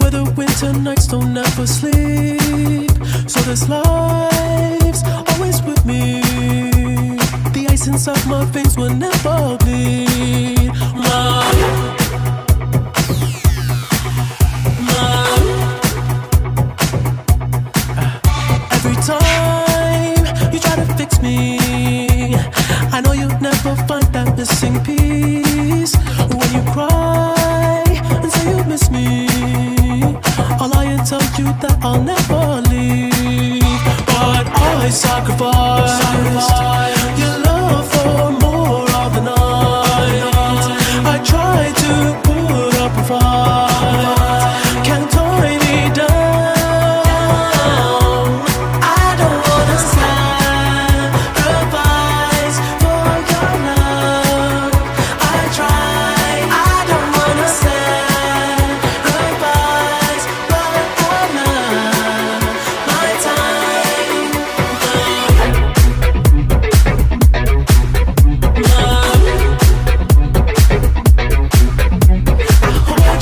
Where the winter nights don't ever sleep, so this life lips, always with me. The ice inside my face will never bleed. Every time you try to fix me, I know you'll never find that missing piece. When you cry and say you miss me, I'll lie and tell you that I'll never leave. But I sacrificed your love for more of the night. I tried to put up a fight, can't tie me down. I don't wanna sacrifice for your love. I tried, I don't wanna sacrifice for your love. My time. Why'd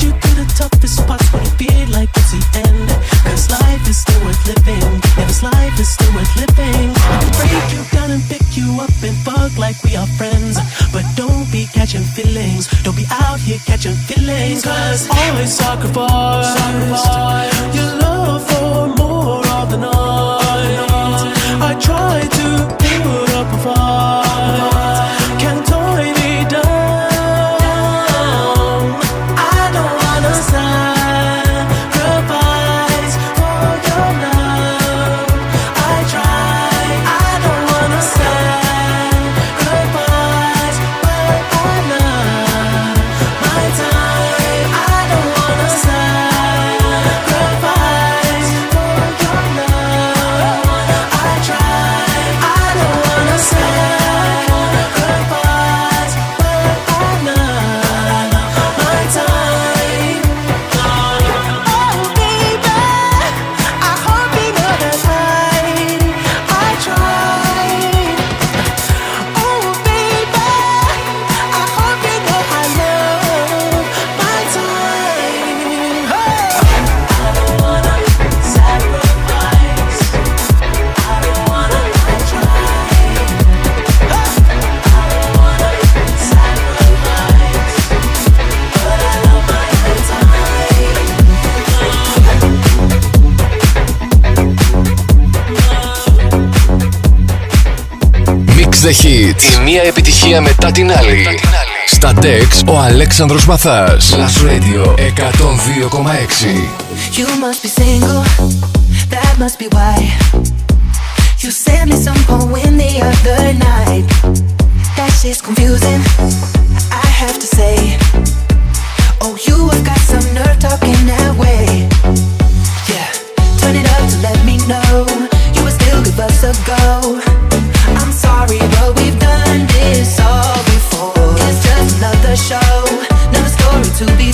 you do the toughest parts when it feel like it's the end? Cause life is still worth living, yeah, this life is still worth living. I could break you down and pick you up and fuck like we are friends, but don't be catching feelings, don't be out here catching feelings. Cause I sacrificed your love for more of the night. I tried to put up a fight, can't tie me down. I don't wanna sacrifice for your love. I try, I don't wanna sacrifice for your love. My time, I don't wanna sacrifice for your love. I try, I don't wanna sacrifice for your love. My time. Oh baby, I hope you know that I tried. Oh baby, I hope you know I love my time. I don't wanna sacrifice. I don't wanna try. I don't wanna sacrifice, but I love my time. Mix the hits. Η μία επιτυχία μετά την άλλη. Στα Tex ο Αλέξανδρος Μαθάς. Plus Radio 102,6. You must be single, that must be why you sent me some poem the other night. That shit's confusing, I have to say. Oh, you have got some nerve talking that way. Yeah, turn it up to let me know you would still give us a go. I'm sorry, but we've done this all before. It's just another show, another story to be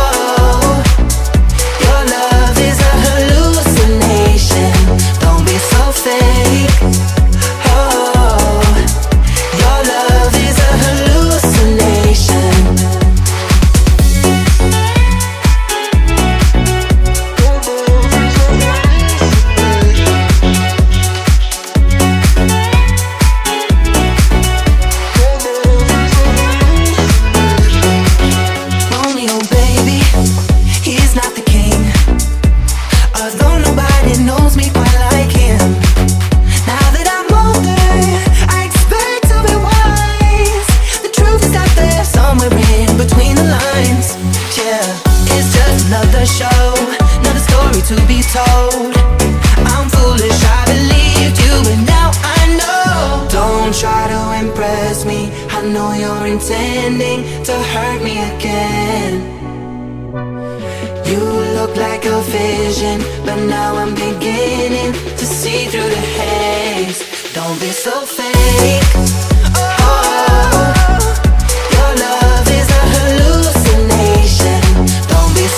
Oh, your love is a hallucination. Don't be so fake. Oh, your love is a hallucination. Romeo, baby, he's not the king. Although nobody knows me quite like him. Now that I'm older, I expect to be wise. The truth is out there somewhere in between the lines. Yeah, it's just another show, another story to be told. I'm foolish, I believed you, and now I know. Don't try to impress me, I know you're intending to hurt me again. You look like a vision, but now I'm beginning to see through the haze. Don't be so fake. Oh, your love is a hallucination. Don't be so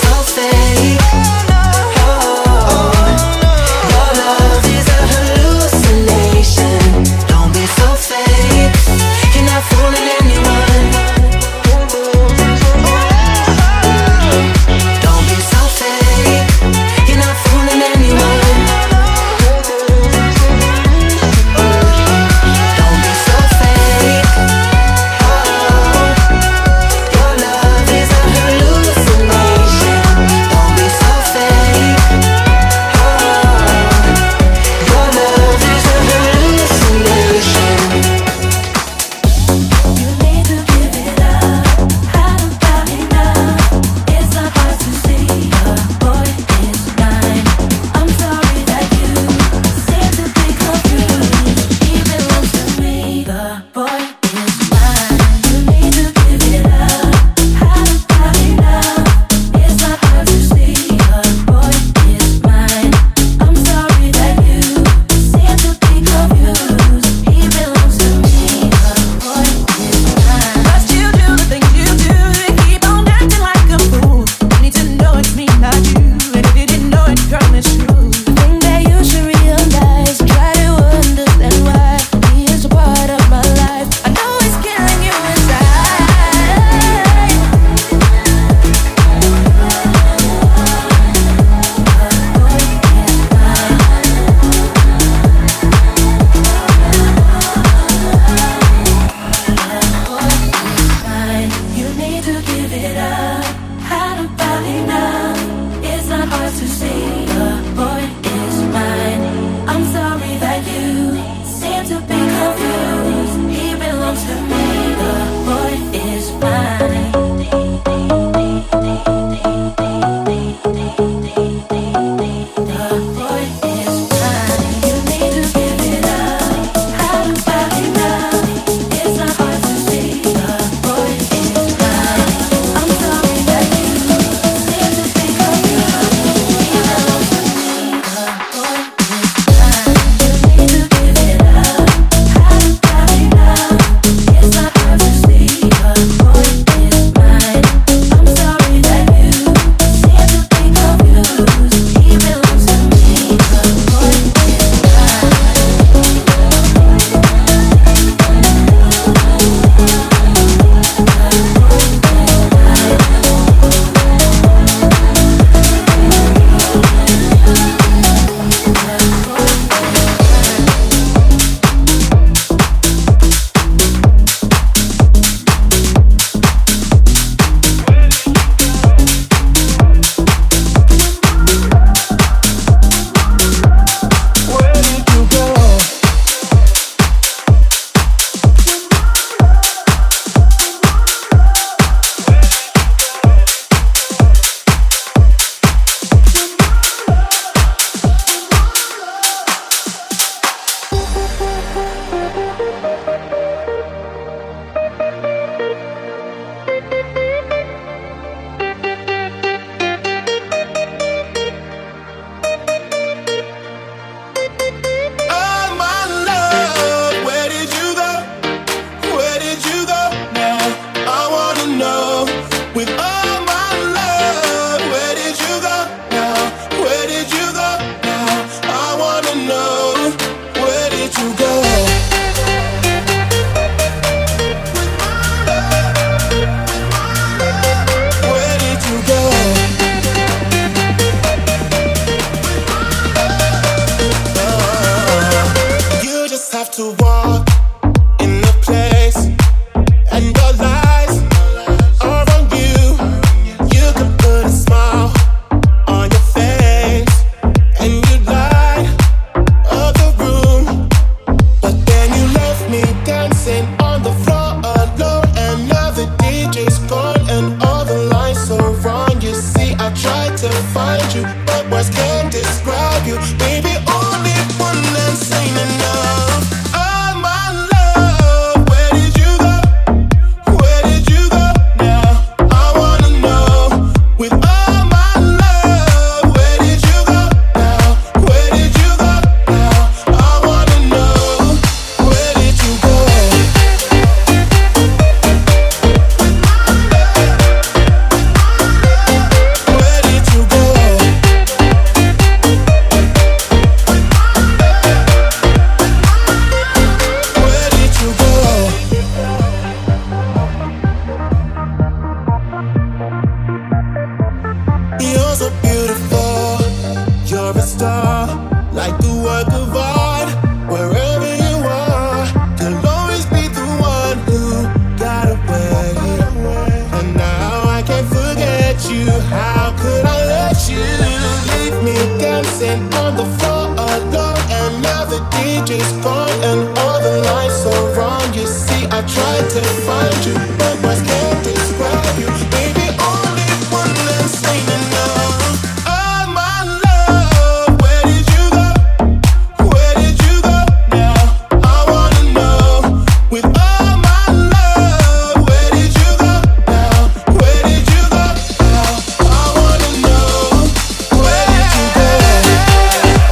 just gone and all the lights so wrong. You see, I tried to find you, but words can't describe you. Baby, only one man's ain't enough. Oh, my love, where did you go? Where did you go now? I wanna know. With all my love, where did you go now? Where did you go now? I wanna know. Where did you go? Where did you go? Where did you go with my love? I wanna know. Where did you go? Where did you go? Where did you go? Where did you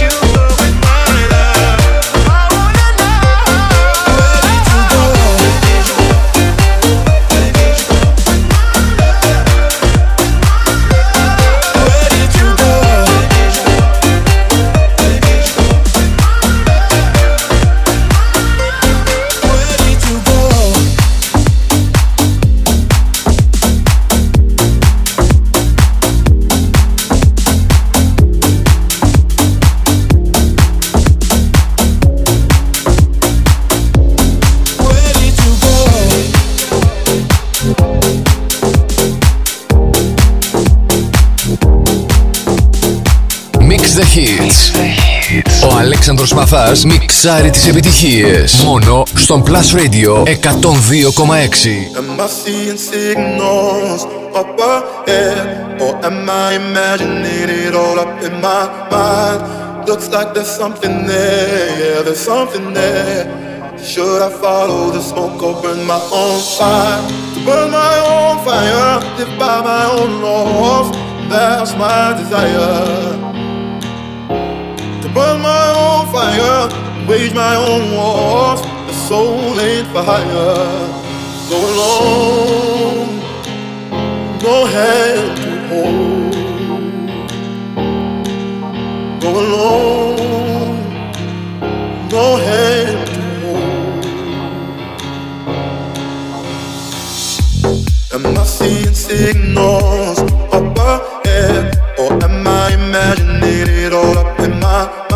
go? Mix the hits. Ο Αλέξανδρος Μαθάς μιξάρει τις επιτυχίες. Μόνο στον Plus Radio 102,6. Am I seeing signals up ahead, or am I imagining it all up in my mind? Looks like there's something there, yeah, there's something there. Should I follow the smoke or burn my own fire? Burn my own fire, live by my own laws. That's my desire. To burn my own fire, wage my own wars. The soul ain't for hire. Go alone, no hand to hold. Go alone, no hand to hold. Am I seeing signals up ahead, or am I imagining it all up in my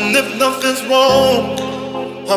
And if nothing's wrong, I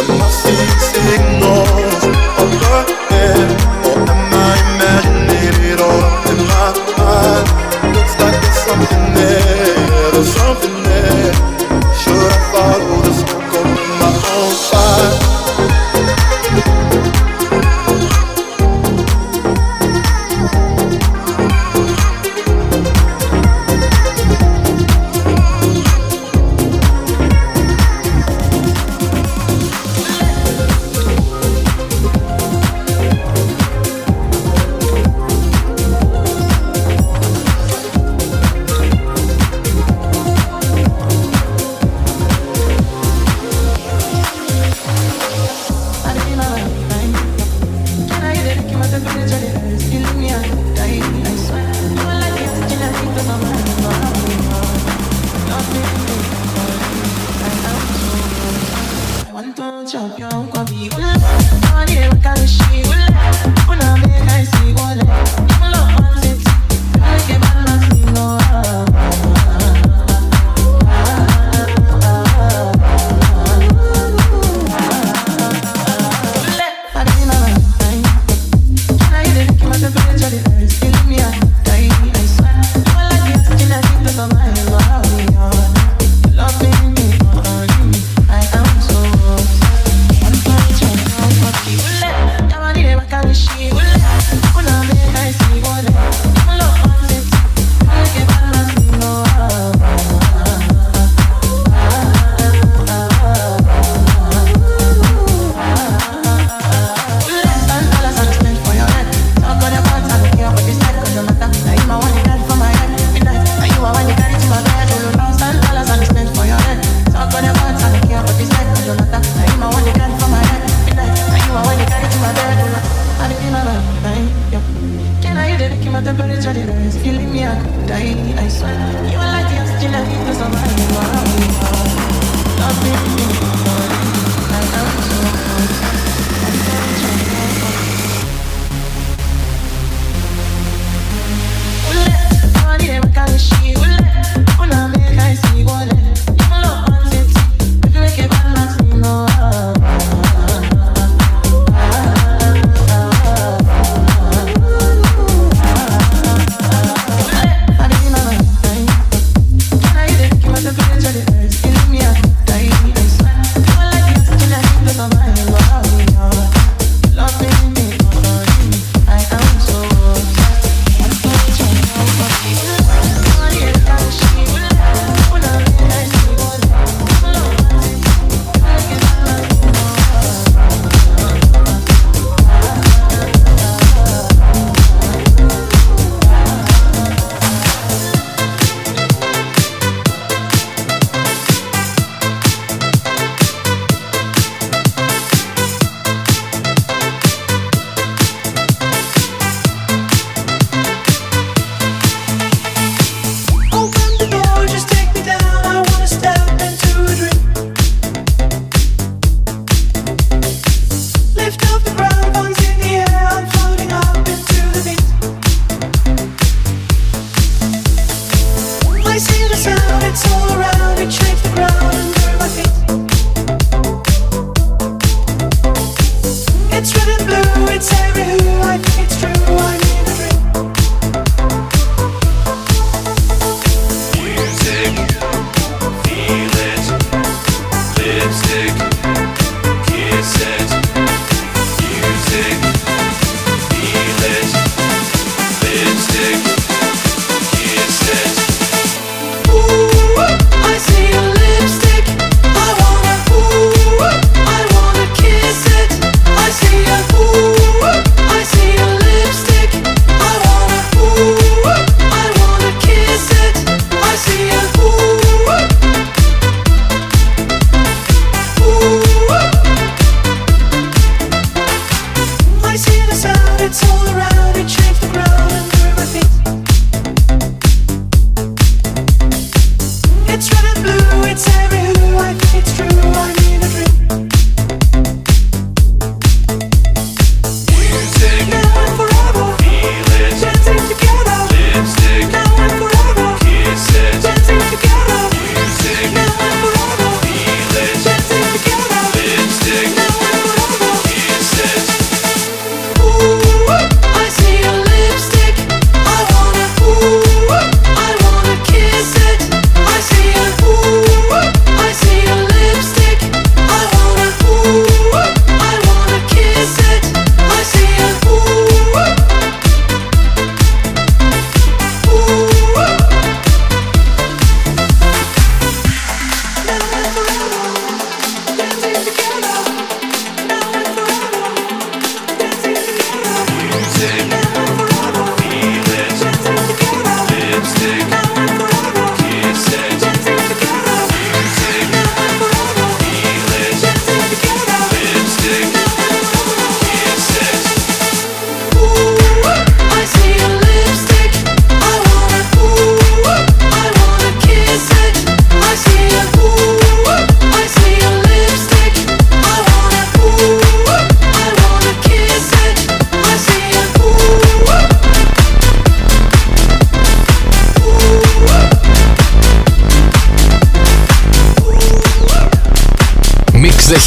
Am I seeing signals up ahead, or am I imagining it all up in my mind? Looks like there's something there, yeah, there's something there. Should I follow the smoke or in my own fire?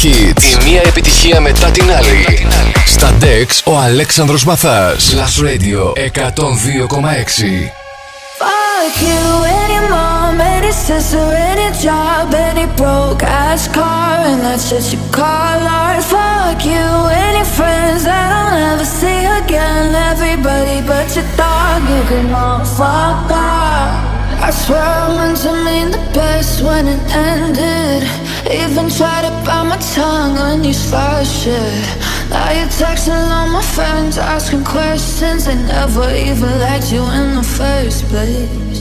Hits. Η μία επιτυχία μετά την άλλη. Στα Αντέξ, ο Αλέξανδρος Μαθάς. Plus Radio 102,6. Fuck you and your mom and your sister and your job and your broke ass car and that shit you call art. Fuck you and your friends that I'll never see again. Everybody but your dog, you can all fuck off. I swear I meant to mean the best when it ended. Even tried to bite my tongue on you sly shit. Now you're texting all my friends, asking questions. They never even liked you in the first place.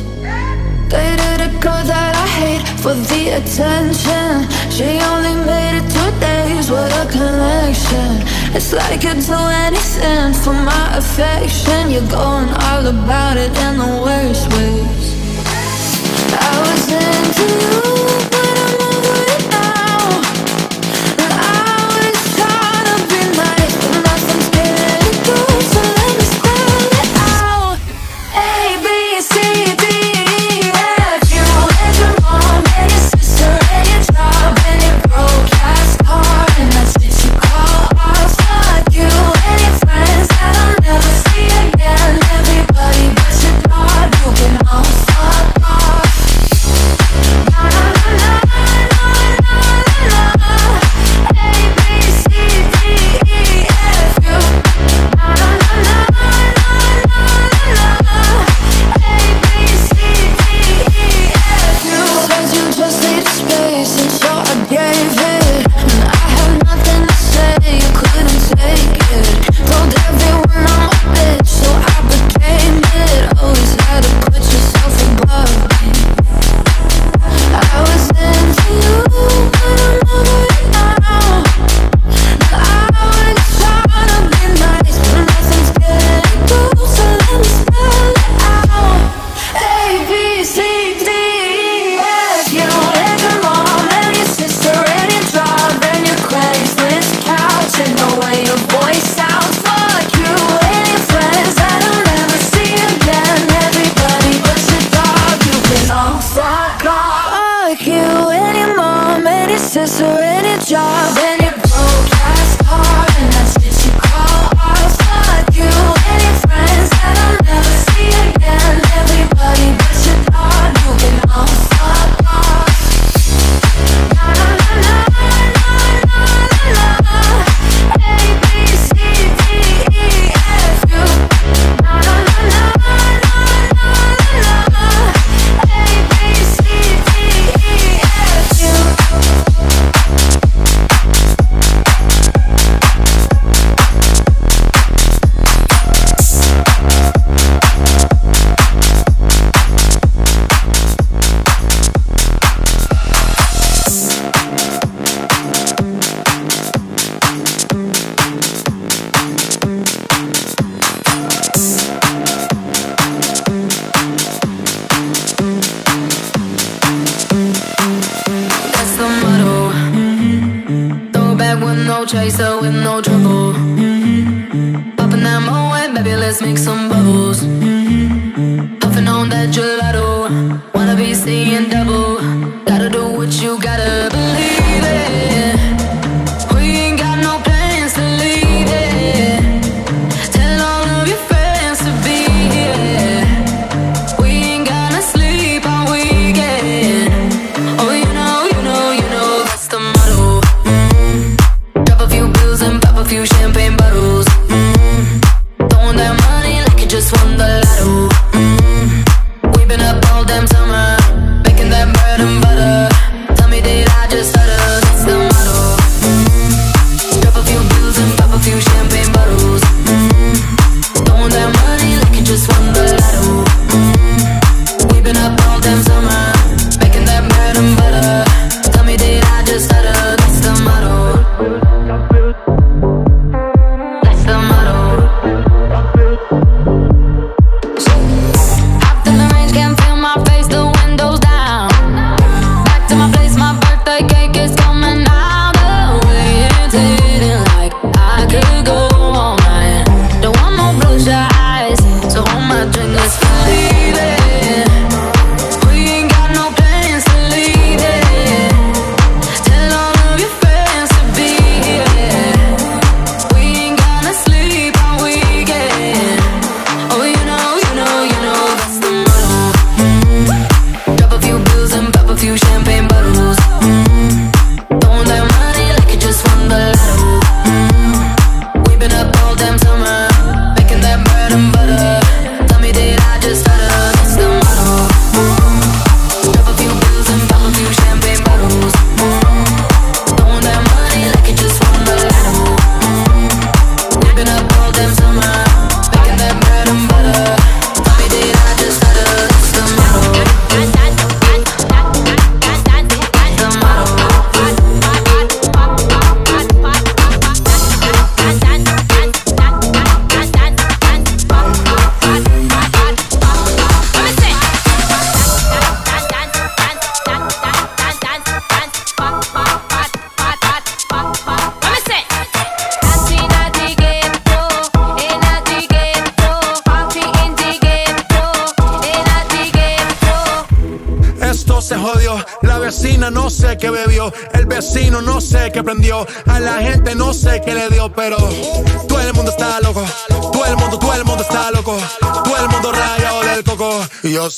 Dated a girl that I hate for the attention. She only made it 2 days, what a connection. It's like you'd do anything for my affection. You're going all about it in the worst ways. I was into you, but I'm over it now. And I was trying to be nice, but now I'm scared to go. So let me spell it out. A, B, C, D, E, F. You and your mom and your sister and your job and your broke ass car and that's what you call art. Fuck you and your friends that I'll never see again. Everybody but your dog, you can all fuck off. Sleep.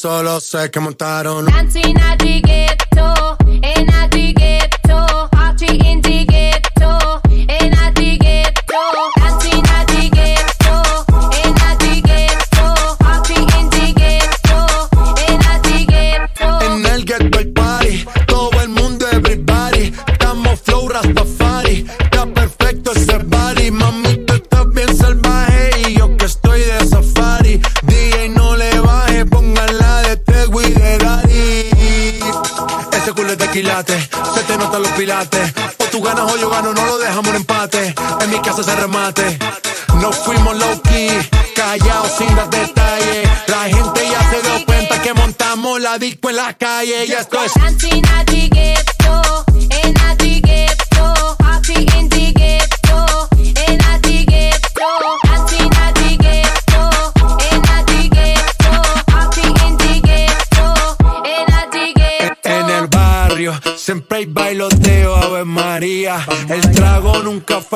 Solo sé que montaron. Dancing at the ghetto, in at the ghetto, party in the ghetto, in at the ghetto. Dancing at the ghetto, in at the ghetto, party in the ghetto, in at the ghetto. En el ghetto el party, todo el mundo everybody, estamos flow Rastafari, está perfecto ese body, mami tú estás bien salvaje y yo que estoy de safari. DJ no le baje, pongan quilate, se te notan los pilates. O tú ganas o yo gano, no lo dejamos en empate. En mi casa se remate. Nos fuimos low key, callados sin dar detalles. La gente ya se dio cuenta que montamos la disco en la calle. Y esto es dancing at the ghetto, in at the ghetto, party in the ghetto, in at the ghetto. Dancing at the ghetto, in at the ghetto, party in the ghetto, in at the ghetto. En el siempre hay bailoteo, Ave María. El trago nunca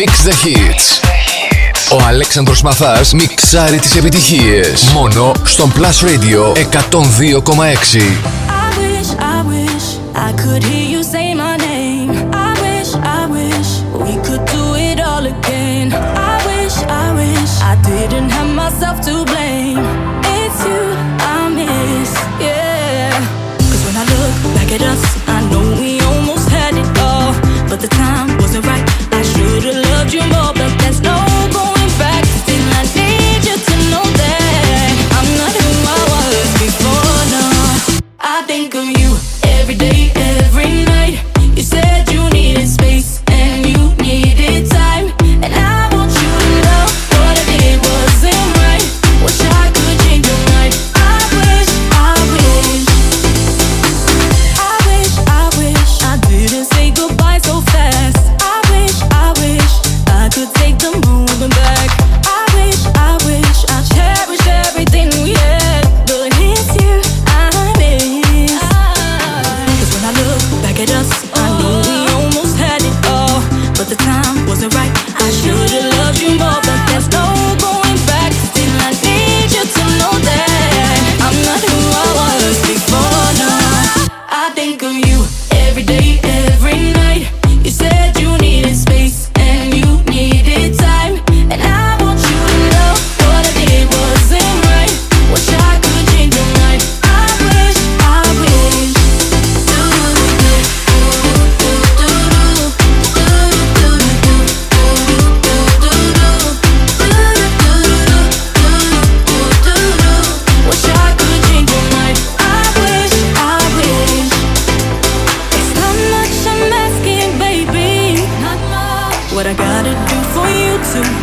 Mix the hits. Ο Αλέξανδρος Μαθάς μιξάρει τις επιτυχίες. Μόνο στον Plus Radio 102,6. You more, but there's no going back. Still I need you to know that I'm not who I was before, no. I think of you every day, every night. You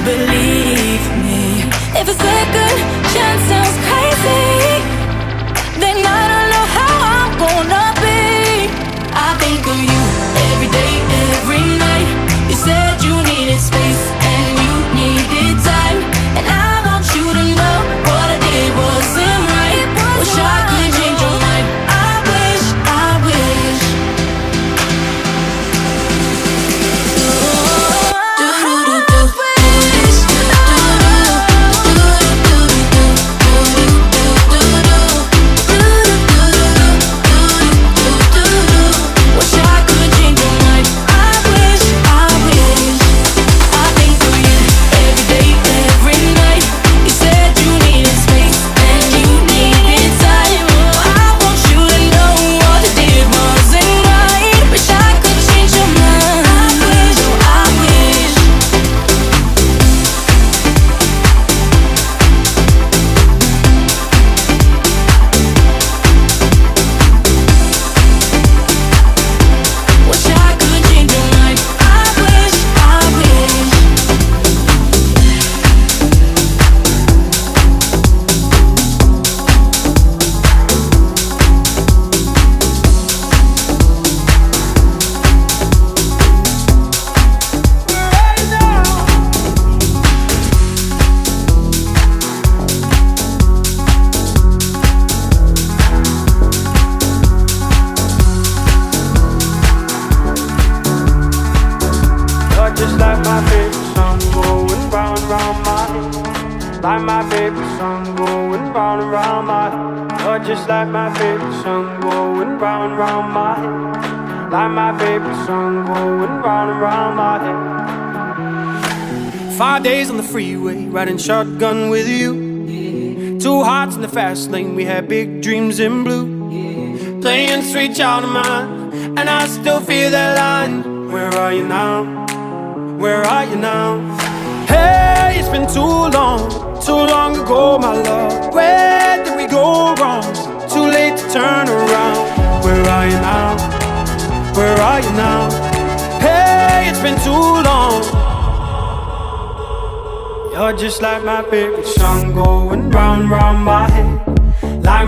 believe me. If a second chance sounds crazy, then I don't know how I'm gonna be. I think of you every day, every night. You said you needed space and you needed time, and I want you to know what I did wasn't right. Wish I could change your mind. I wish, I wish. Riding shotgun with you, yeah. Two hearts in the fast lane, we had big dreams in blue, yeah. Playing sweet child of mine, and I still feel that line. Where are you now? Where are you now? Hey, it's been too long ago, my love. Where did we go wrong? Too late to turn around. Where are you now? Where are you now? Hey, it's been too long. You're just like my favorite song going round, round my head. Like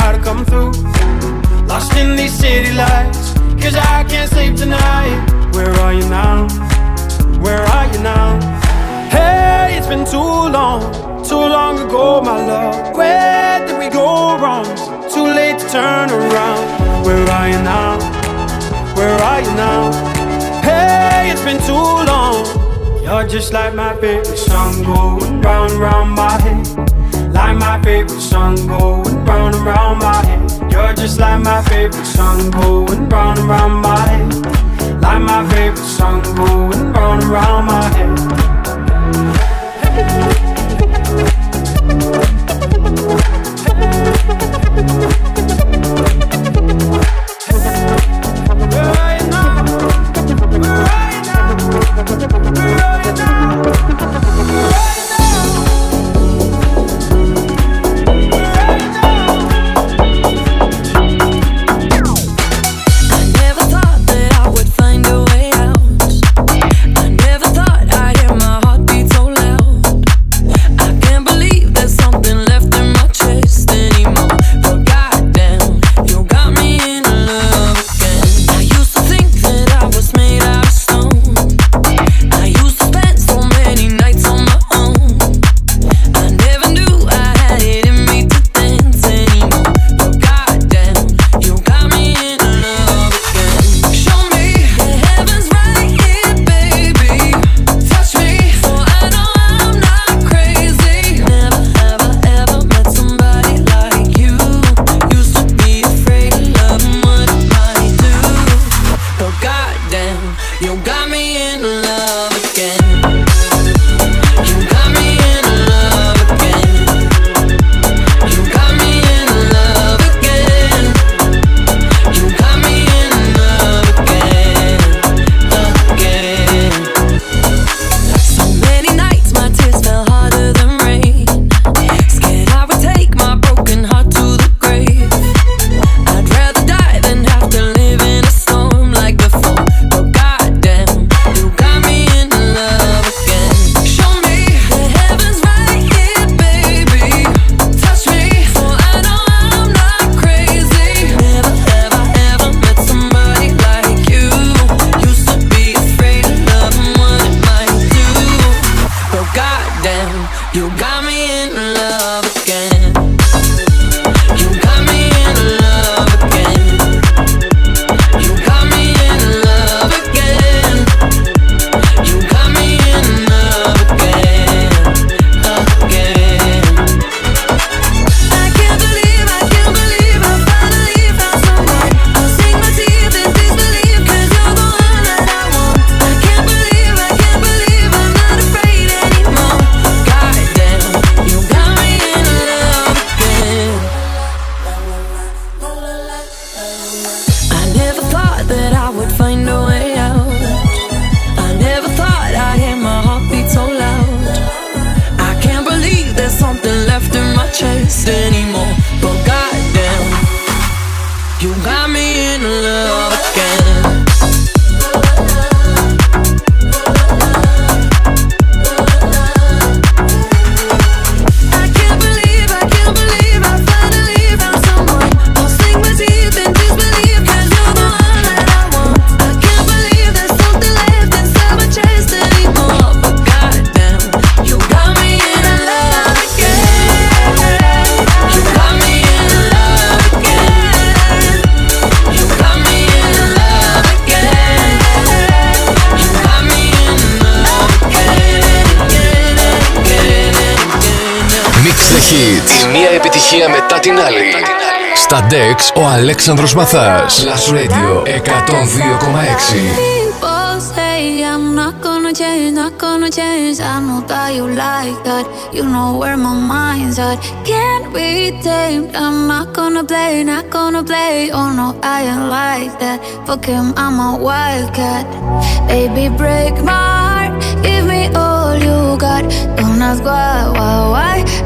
Gotta come through. Lost in these city lights, cause I can't sleep tonight. Where are you now? Where are you now? Hey, it's been too long ago, my love. Where did we go wrong? Too late to turn around. Where are you now? Where are you now? Hey, it's been too long. You're just like my favorite song going round, round my head. Like my favorite song going round and round my head. You're just like my favorite song going round and round my head. Like my favorite song going round and round my head. I never thought that I would find a way out. I never thought I'd hear my επιτυχία μετά την άλλη. Στα DEX ο Αλέξανδρος Μαθάς. Plus Radio 102,6. I'm not gonna change, not gonna change. I know that you like that. You know where my mind's at. Can't be tamed. I'm not gonna play, not gonna play. Oh no, I ain't like that. Fuck him, I'm a wildcat. Baby, break my heart. Give me all you got. Don't ask why, why.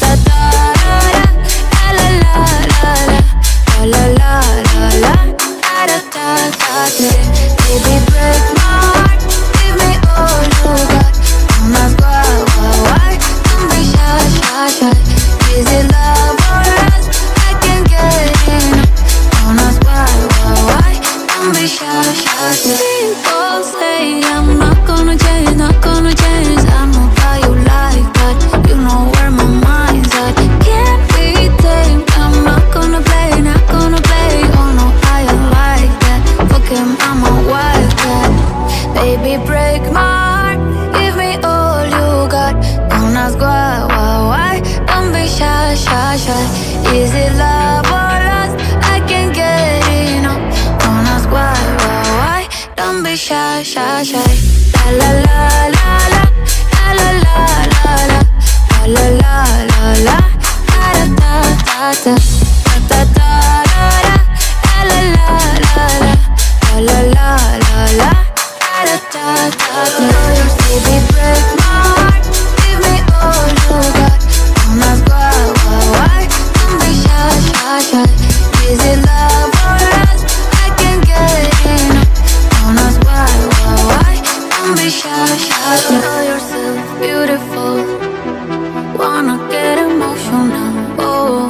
da da da la la la la, la la la la, da da da da. Baby, break my heart, give me all you got. Don't ask why. Don't be shy, shy, shy. Is it love or lust? I can't get enough. Don't ask why, don't be shy, shy, shy. People say I'm not gonna change, not gonna change. I know how you like that. You know where my mind's at. Can't be tamed. I'm not gonna play, not gonna play. Oh no, I ain't like that. Fuck him, I'm a wildcat. Baby, break my heart. Give me all you got. Don't ask why. Don't be shy, shy, shy. Is it love or lust? Don't be shy, shy, shy. La la la la la, la la la la la, la la la la, da da da da, da da da da, la la la la, la la la la, da da da da. Baby, break my heart, give me all you got. Don't ask why. Don't be shy, shy, shy. Is it love or lust? I can't get enough. Don't ask why, don't be shy, shy. Show yourself beautiful. Wanna get emotional, oh.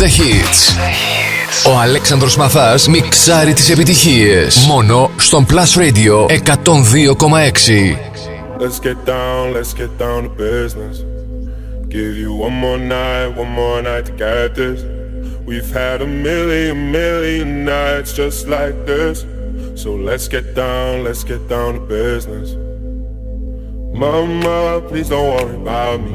the hits. Ο Αλέξανδρος Μαθάς μιξάρει τις επιτυχίες. Μόνο στον Plus Radio 102,6. Let's get down to business. Give you one more night to get this. We've had a million nights just like this. So let's get down to business. Mama, please don't worry about me.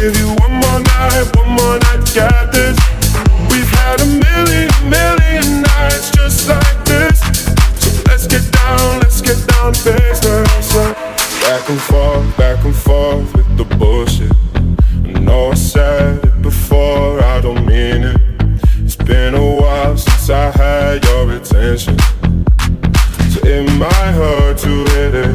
Give you one more night to get this. We've had a million nights just like this. So let's get down to business. Back and forth with the bullshit. I know I said it before, I don't mean it. It's been a while since I had your attention, so it might hurt to hit it.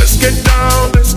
Let's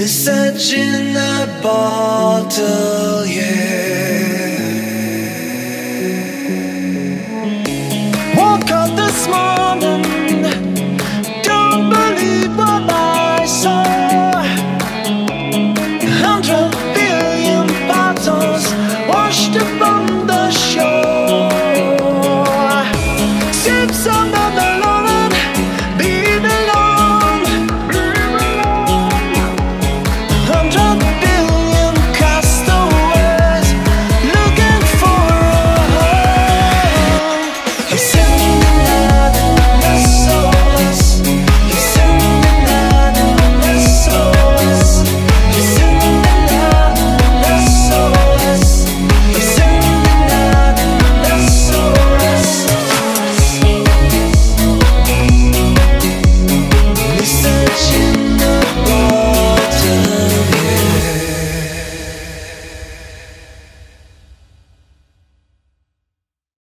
Message in the bottle, yeah.